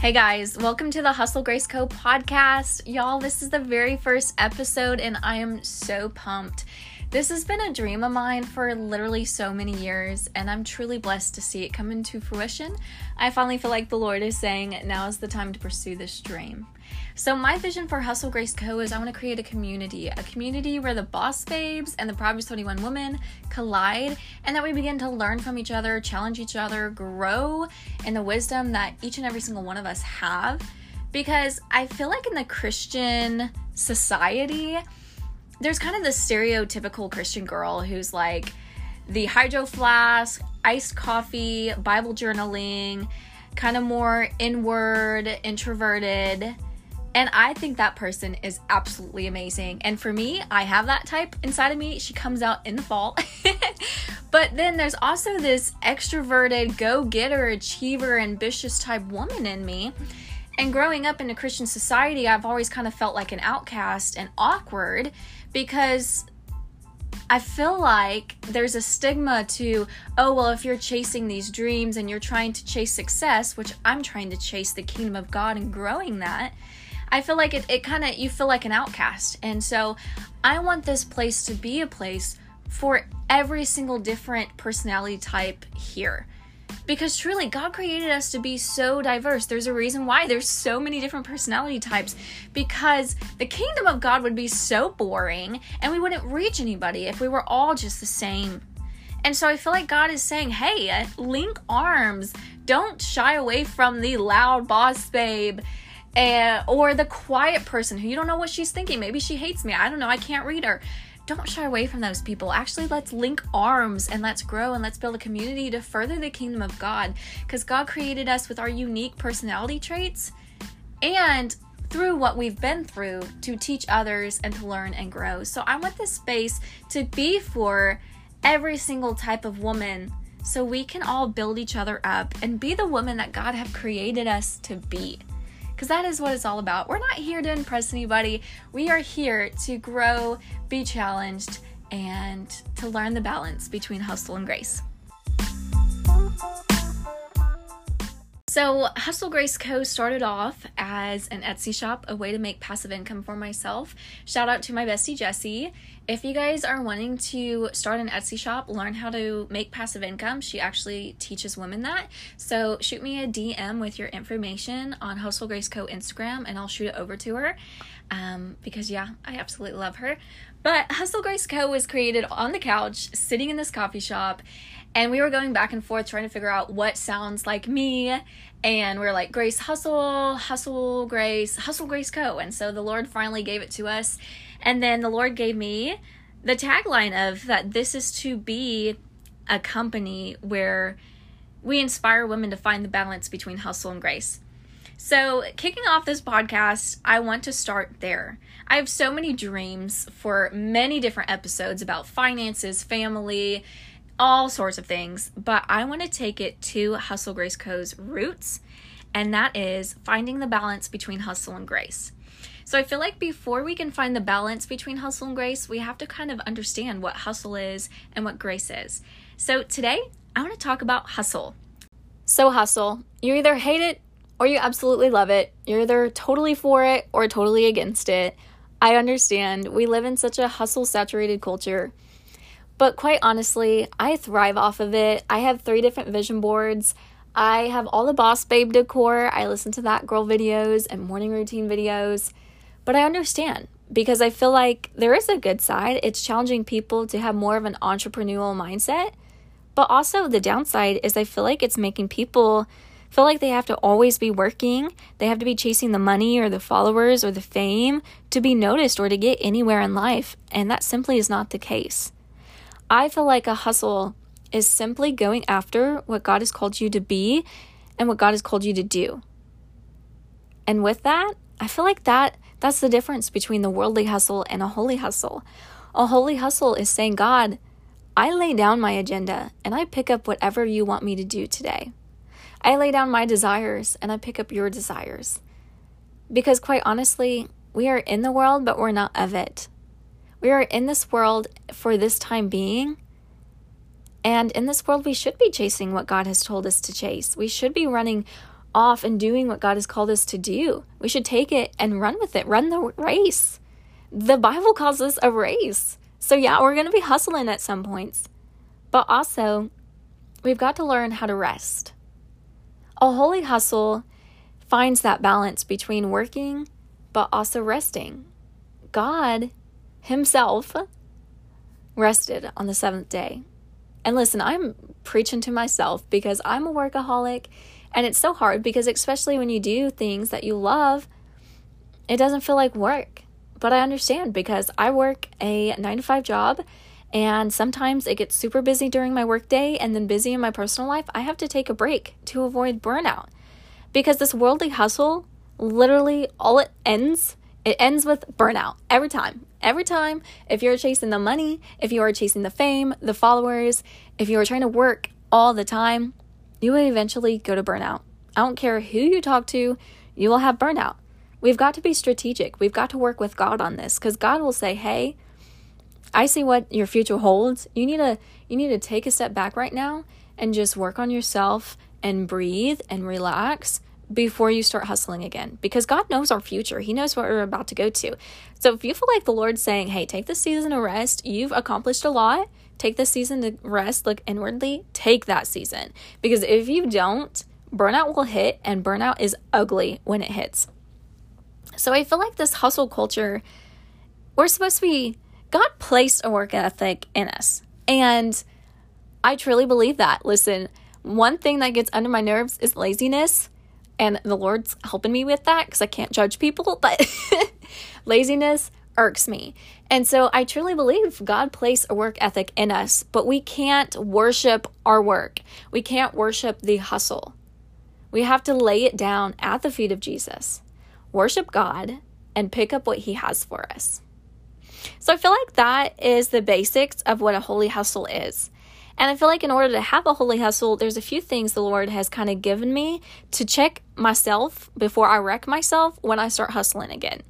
Hey guys, welcome to the Hustle Grace Co. podcast. Y'all, this is the very first episode and I am so pumped. This has been a dream of mine for literally so many years and I'm truly blessed to see it come into fruition. I finally feel like the Lord is saying, now is the time to pursue this dream. So my vision for Hustle Grace Co. is I want to create a community where the boss babes and the Proverbs 21 women collide and that we begin to learn from each other, challenge each other, grow in the wisdom that each and every single one of us have. Because I feel like in the Christian society, there's kind of this stereotypical Christian girl who's like the hydro flask, iced coffee, Bible journaling, kind of more inward, introverted. And I think that person is absolutely amazing. And for me, I have that type inside of me. She comes out in the fall. But then there's also this extroverted, go-getter, achiever, ambitious type woman in me. And growing up in a Christian society, I've always kind of felt like an outcast and awkward because I feel like there's a stigma to, oh, well, if you're chasing these dreams and you're trying to chase success, which I'm trying to chase the kingdom of God and growing that, I feel like it kind of, you feel like an outcast. And so I want this place to be a place for every single different personality type here. Because truly, God created us to be so diverse. There's a reason why there's so many different personality types, because the kingdom of God would be so boring and we wouldn't reach anybody if we were all just the same. And so I feel like God is saying, hey, link arms. Don't shy away from the loud boss babe. Or the quiet person who you don't know what she's thinking. Maybe she hates me. I don't know. I can't read her. Don't shy away from those people. Actually, let's link arms and let's grow and let's build a community to further the kingdom of God, because God created us with our unique personality traits and through what we've been through to teach others and to learn and grow. So I want this space to be for every single type of woman so we can all build each other up and be the woman that God have created us to be. Because that is what it's all about. We're not here to impress anybody. We are here to grow, be challenged, and to learn the balance between hustle and grace. So Hustle Grace Co. started off as an Etsy shop, a way to make passive income for myself. Shout out to my bestie, Jessie. If you guys are wanting to start an Etsy shop, learn how to make passive income, she actually teaches women that. So shoot me a DM with your information on Hustle Grace Co. Instagram and I'll shoot it over to her. Because yeah, I absolutely love her. But Hustle Grace Co. was created on the couch, sitting in this coffee shop. And we were going back and forth trying to figure out what sounds like me. And we were like, Grace Hustle, Hustle Grace, Hustle Grace Co. And so the Lord finally gave it to us. And then the Lord gave me the tagline of that this is to be a company where we inspire women to find the balance between hustle and grace. So kicking off this podcast, I want to start there. I have so many dreams for many different episodes about finances, family, all sorts of things, but I want to take it to Hustle Grace Co.'s roots, and that is finding the balance between hustle and grace. So I feel like before we can find the balance between hustle and grace, we have to kind of understand what hustle is and what grace is. So today, I want to talk about hustle. So hustle, you either hate it or you absolutely love it. You're either totally for it or totally against it. I understand. We live in such a hustle-saturated culture. But quite honestly, I thrive off of it. I have 3 different vision boards. I have all the boss babe decor. I listen to that girl videos and morning routine videos. But I understand because I feel like there is a good side. It's challenging people to have more of an entrepreneurial mindset. But also the downside is I feel like it's making people feel like they have to always be working. They have to be chasing the money or the followers or the fame to be noticed or to get anywhere in life. And that simply is not the case. I feel like a hustle is simply going after what God has called you to be and what God has called you to do. And with that, I feel like that's the difference between the worldly hustle and a holy hustle. A holy hustle is saying, God, I lay down my agenda and I pick up whatever you want me to do today. I lay down my desires and I pick up your desires. Because quite honestly, we are in the world, but we're not of it. We are in this world for this time being, and in this world we should be chasing what God has told us to chase. We should be running off and doing what God has called us to do. We should take it and run with it. Run the race. The Bible calls this a race. So yeah, we're going to be hustling at some points. But also, we've got to learn how to rest. A holy hustle finds that balance between working but also resting. God himself rested on the seventh day. And listen, I'm preaching to myself because I'm a workaholic, and it's so hard because especially when you do things that you love, it doesn't feel like work. But I understand because I work a 9-to-5 job, and sometimes it gets super busy during my work day and then busy in my personal life. I have to take a break to avoid burnout because this worldly hustle, literally all it ends with burnout every time. Every time, if you're chasing the money, if you are chasing the fame, the followers, if you are trying to work all the time, you will eventually go to burnout. I don't care who you talk to, you will have burnout. We've got to be strategic. We've got to work with God on this because God will say, hey, I see what your future holds. You need to take a step back right now and just work on yourself and breathe and relax before you start hustling again, because God knows our future. He knows what we're about to go to. So if you feel like the Lord's saying, hey, take this season to rest, you've accomplished a lot, take this season to rest, look inwardly, take that season. Because if you don't, burnout will hit, and burnout is ugly when it hits. So I feel like this hustle culture, we're supposed to be, God placed a work ethic in us. And I truly believe that. Listen, one thing that gets under my nerves is laziness. And the Lord's helping me with that because I can't judge people, but laziness irks me. And so I truly believe God placed a work ethic in us, but we can't worship our work. We can't worship the hustle. We have to lay it down at the feet of Jesus, worship God, and pick up what he has for us. So I feel like that is the basics of what a holy hustle is. And I feel like in order to have a holy hustle, there's a few things the Lord has kind of given me to check myself before I wreck myself when I start hustling again.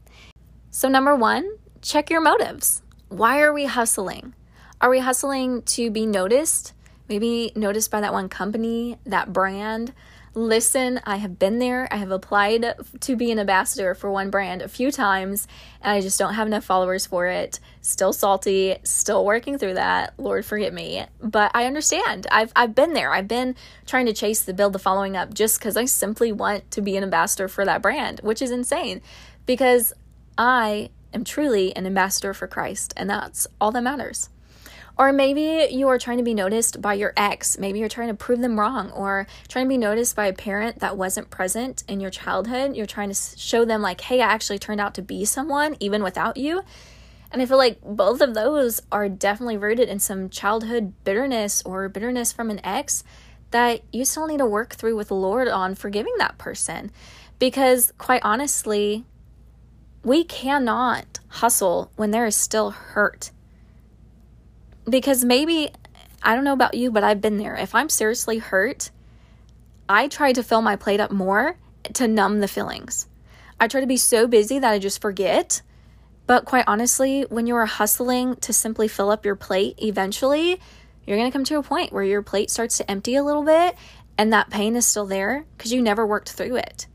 So number one, check your motives. Why are we hustling? Are we hustling to be noticed? Maybe noticed by that one company, that brand. Listen, I have been there. I have applied to be an ambassador for one brand a few times, and I just don't have enough followers for it. Still salty, still working through that. Lord, forgive me. But I understand. I've been there. I've been trying to chase the build the following up just because I simply want to be an ambassador for that brand, which is insane because I am truly an ambassador for Christ, and that's all that matters. Or maybe you are trying to be noticed by your ex. Maybe you're trying to prove them wrong, or trying to be noticed by a parent that wasn't present in your childhood. You're trying to show them like, hey, I actually turned out to be someone even without you. And I feel like both of those are definitely rooted in some childhood bitterness or bitterness from an ex that you still need to work through with the Lord on forgiving that person. Because quite honestly, we cannot hustle when there is still hurt. Because maybe, I don't know about you, but I've been there. If I'm seriously hurt, I try to fill my plate up more to numb the feelings. I try to be so busy that I just forget. But quite honestly, when you are hustling to simply fill up your plate, eventually you're going to come to a point where your plate starts to empty a little bit and that pain is still there because you never worked through it.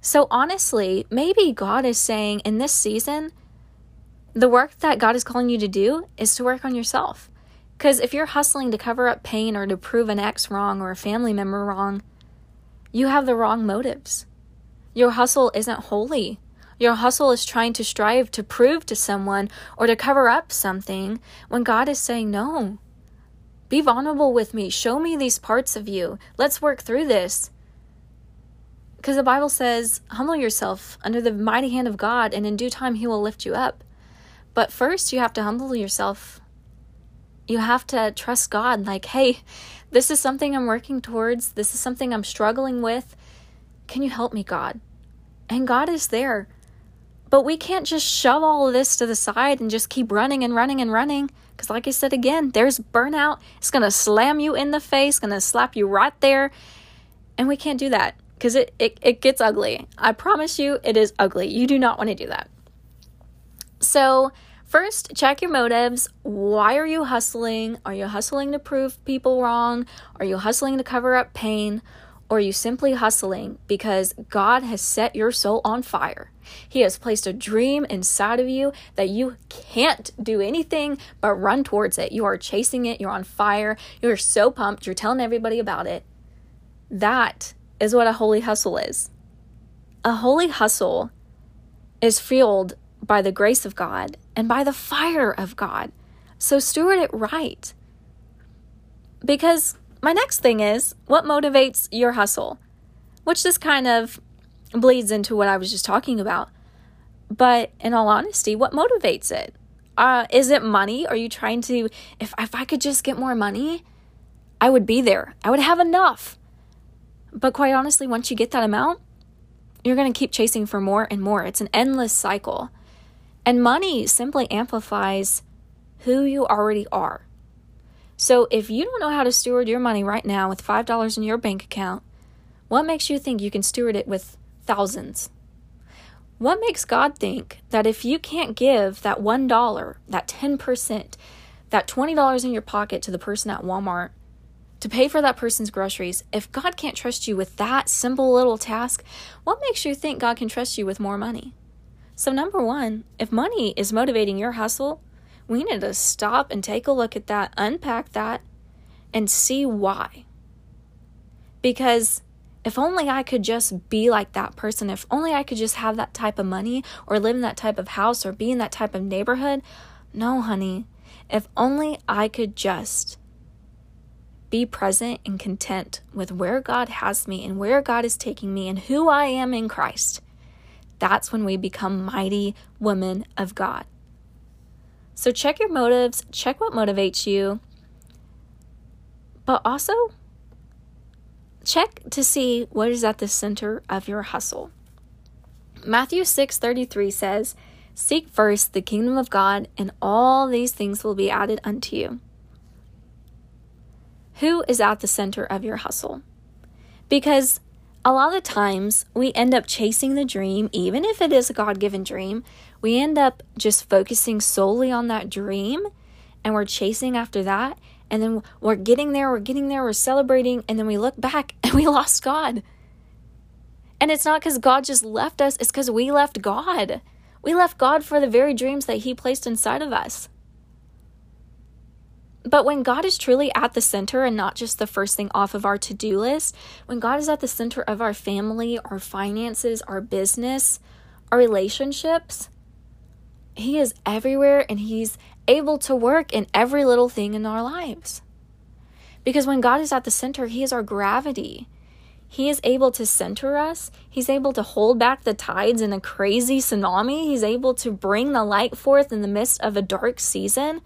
So honestly, maybe God is saying in this season, the work that God is calling you to do is to work on yourself. Because if you're hustling to cover up pain or to prove an ex wrong or a family member wrong, you have the wrong motives. Your hustle isn't holy. Your hustle is trying to strive to prove to someone or to cover up something when God is saying, no, be vulnerable with me. Show me these parts of you. Let's work through this. Because the Bible says, humble yourself under the mighty hand of God, and in due time he will lift you up. But first, you have to humble yourself. You have to trust God. Like, hey, this is something I'm working towards. This is something I'm struggling with. Can you help me, God? And God is there. But we can't just shove all of this to the side and just keep running and running and running. Because like I said again, there's burnout. It's going to slam you in the face, going to slap you right there. And we can't do that because it gets ugly. I promise you, it is ugly. You do not want to do that. So first, check your motives. Why are you hustling? Are you hustling to prove people wrong? Are you hustling to cover up pain? or are you simply hustling because God has set your soul on fire? He has placed a dream inside of you that you can't do anything but run towards it. You are chasing it. You're on fire. You're so pumped. You're telling everybody about it. That is what a holy hustle is. A holy hustle is fueled by the grace of God and by the fire of God. So steward it right. Because my next thing is, what motivates your hustle? Which this kind of bleeds into what I was just talking about. But in all honesty, what motivates it? Is it money? Are you trying to, if I could just get more money, I would be there. I would have enough. But quite honestly, once you get that amount, you're going to keep chasing for more and more. It's an endless cycle. And money simply amplifies who you already are. So if you don't know how to steward your money right now with $5 in your bank account, what makes you think you can steward it with thousands? What makes God think that if you can't give that $1, that 10%, that $20 in your pocket to the person at Walmart to pay for that person's groceries, if God can't trust you with that simple little task, what makes you think God can trust you with more money? So number one, if money is motivating your hustle, we need to stop and take a look at that, unpack that, and see why. Because if only I could just be like that person, if only I could just have that type of money or live in that type of house or be in that type of neighborhood. No, honey. If only I could just be present and content with where God has me and where God is taking me and who I am in Christ. That's when we become mighty women of God. So check your motives, check what motivates you, but also check to see what is at the center of your hustle. Matthew 6:33 says, "Seek first the kingdom of God, and all these things will be added unto you." Who is at the center of your hustle? Because a lot of the times we end up chasing the dream, even if it is a God-given dream, we end up just focusing solely on that dream and we're chasing after that. And then we're getting there, we're celebrating. And then we look back and we lost God. And it's not because God just left us. It's because we left God. We left God for the very dreams that He placed inside of us. But when God is truly at the center and not just the first thing off of our to-do list, when God is at the center of our family, our finances, our business, our relationships, He is everywhere and He's able to work in every little thing in our lives. Because when God is at the center, He is our gravity. He is able to center us. He's able to hold back the tides in a crazy tsunami. He's able to bring the light forth in the midst of a dark season.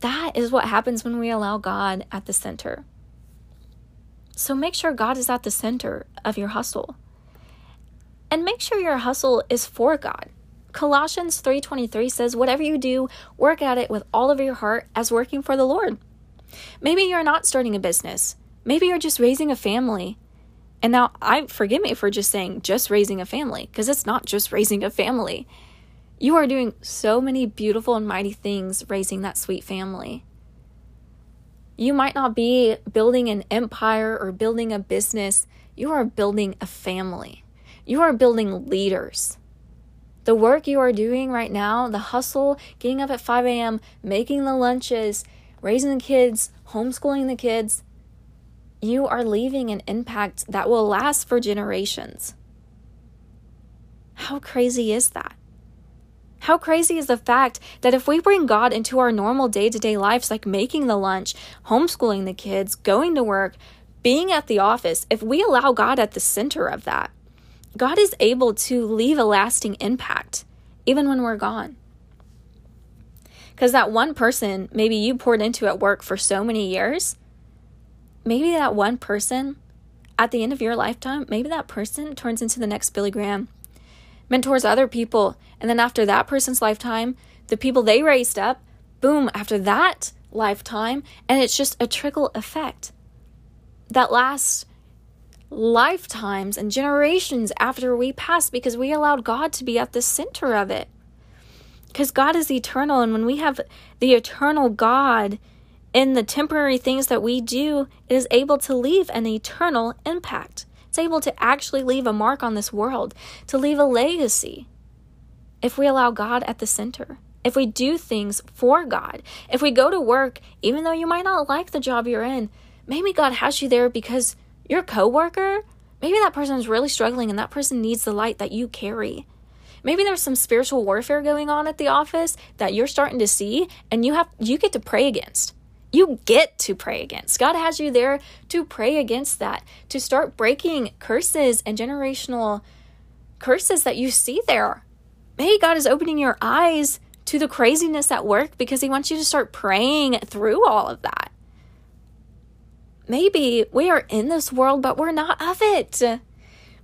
That is what happens when we allow God at the center. So make sure God is at the center of your hustle. And make sure your hustle is for God. Colossians 3:23 says, whatever you do, work at it with all of your heart as working for the Lord. Maybe you're not starting a business. Maybe you're just raising a family. And now, forgive me for just saying just raising a family, because it's not just raising a family. You are doing so many beautiful and mighty things raising that sweet family. You might not be building an empire or building a business. You are building a family. You are building leaders. The work you are doing right now, the hustle, getting up at 5 a.m., making the lunches, raising the kids, homeschooling the kids, you are leaving an impact that will last for generations. How crazy is that? How crazy is the fact that if we bring God into our normal day-to-day lives, like making the lunch, homeschooling the kids, going to work, being at the office, if we allow God at the center of that, God is able to leave a lasting impact, even when we're gone. Because that one person, maybe you poured into at work for so many years, maybe that one person, at the end of your lifetime, maybe that person turns into the next Billy Graham, mentors other people, and then after that person's lifetime, the people they raised up, boom, after that lifetime, and it's just a trickle effect that lasts lifetimes and generations after we pass because we allowed God to be at the center of it. Because God is eternal, and when we have the eternal God in the temporary things that we do, it is able to leave an eternal impact. It's able to actually leave a mark on this world, to leave a legacy. If we allow God at the center, if we do things for God, if we go to work, even though you might not like the job you're in, maybe God has you there because your coworker, maybe that person is really struggling and that person needs the light that you carry. Maybe there's some spiritual warfare going on at the office that you're starting to see and you get to pray against. You get to pray against. God has you there to pray against that, to start breaking curses and generational curses that you see there. Maybe God is opening your eyes to the craziness at work because he wants you to start praying through all of that. Maybe we are in this world, but we're not of it.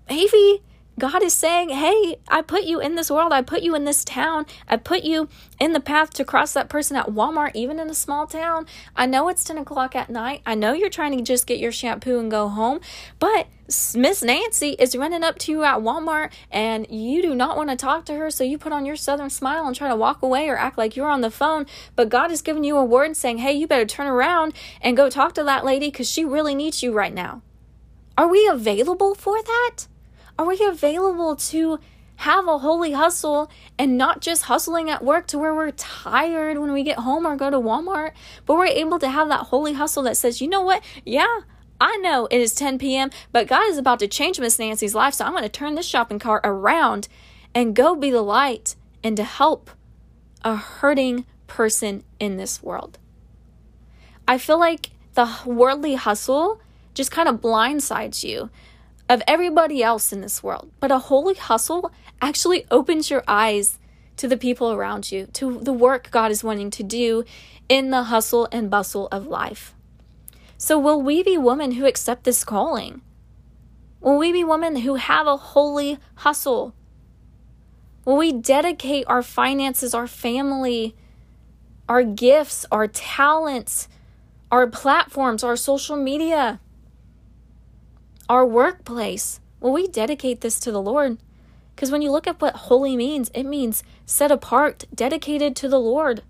Maybe God is saying, hey, I put you in this world. I put you in this town. I put you in the path to cross that person at Walmart, even in a small town. I know it's 10 o'clock at night. I know you're trying to just get your shampoo and go home, but Miss Nancy is running up to you at Walmart and you do not want to talk to her. So you put on your southern smile and try to walk away or act like you're on the phone. But God has given you a word and saying, hey, you better turn around and go talk to that lady because she really needs you right now. Are we available for that? Are we available to have a holy hustle and not just hustling at work to where we're tired when we get home or go to Walmart, but we're able to have that holy hustle that says, you know what? Yeah, I know it is 10 p.m., but God is about to change Miss Nancy's life, so I'm going to turn this shopping cart around and go be the light and to help a hurting person in this world. I feel like the worldly hustle just kind of blindsides you of everybody else in this world. But a holy hustle actually opens your eyes to the people around you, to the work God is wanting to do in the hustle and bustle of life. So will we be women who accept this calling? Will we be women who have a holy hustle? Will we dedicate our finances, our family, our gifts, our talents, our platforms, our social media, our workplace? Will we dedicate this to the Lord? Because when you look at what holy means, it means set apart, dedicated to the Lord.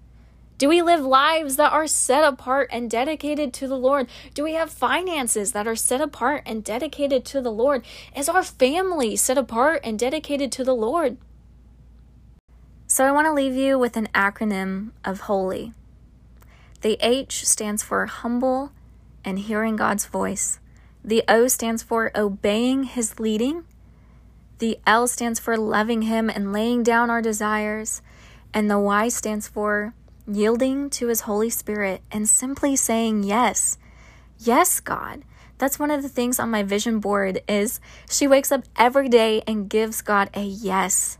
Do we live lives that are set apart and dedicated to the Lord? Do we have finances that are set apart and dedicated to the Lord? Is our family set apart and dedicated to the Lord? So I want to leave you with an acronym of holy. The H stands for humble and hearing God's voice. The O stands for obeying his leading. The L stands for loving him and laying down our desires. And the Y stands for yielding to his Holy Spirit and simply saying yes. Yes, God. That's one of the things on my vision board is she wakes up every day and gives God a yes.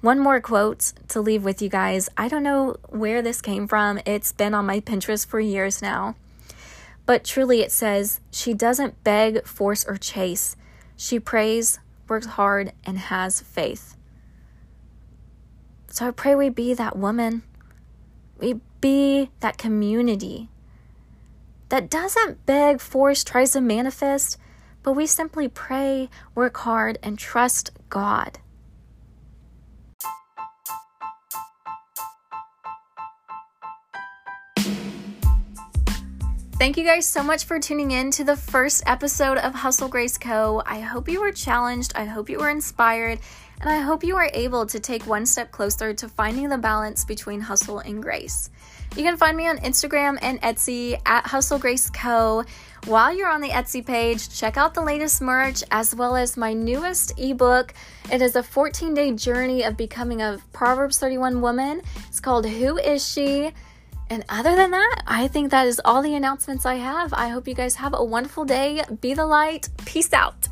One more quote to leave with you guys. I don't know where this came from. It's been on my Pinterest for years now. But truly it says, she doesn't beg, force, or chase. She prays, works hard, and has faith. So I pray we be that woman. We be that community that doesn't beg, force, tries to manifest, but we simply pray, work hard, and trust God. Thank you guys so much for tuning in to the first episode of Hustle Grace Co. I hope you were challenged, I hope you were inspired, and I hope you are able to take one step closer to finding the balance between hustle and grace. You can find me on Instagram and Etsy at Hustle Grace Co. While you're on the Etsy page, check out the latest merch as well as my newest ebook. It is a 14-day journey of becoming a Proverbs 31 woman. It's called Who Is She? And other than that, I think that is all the announcements I have. I hope you guys have a wonderful day. Be the light. Peace out.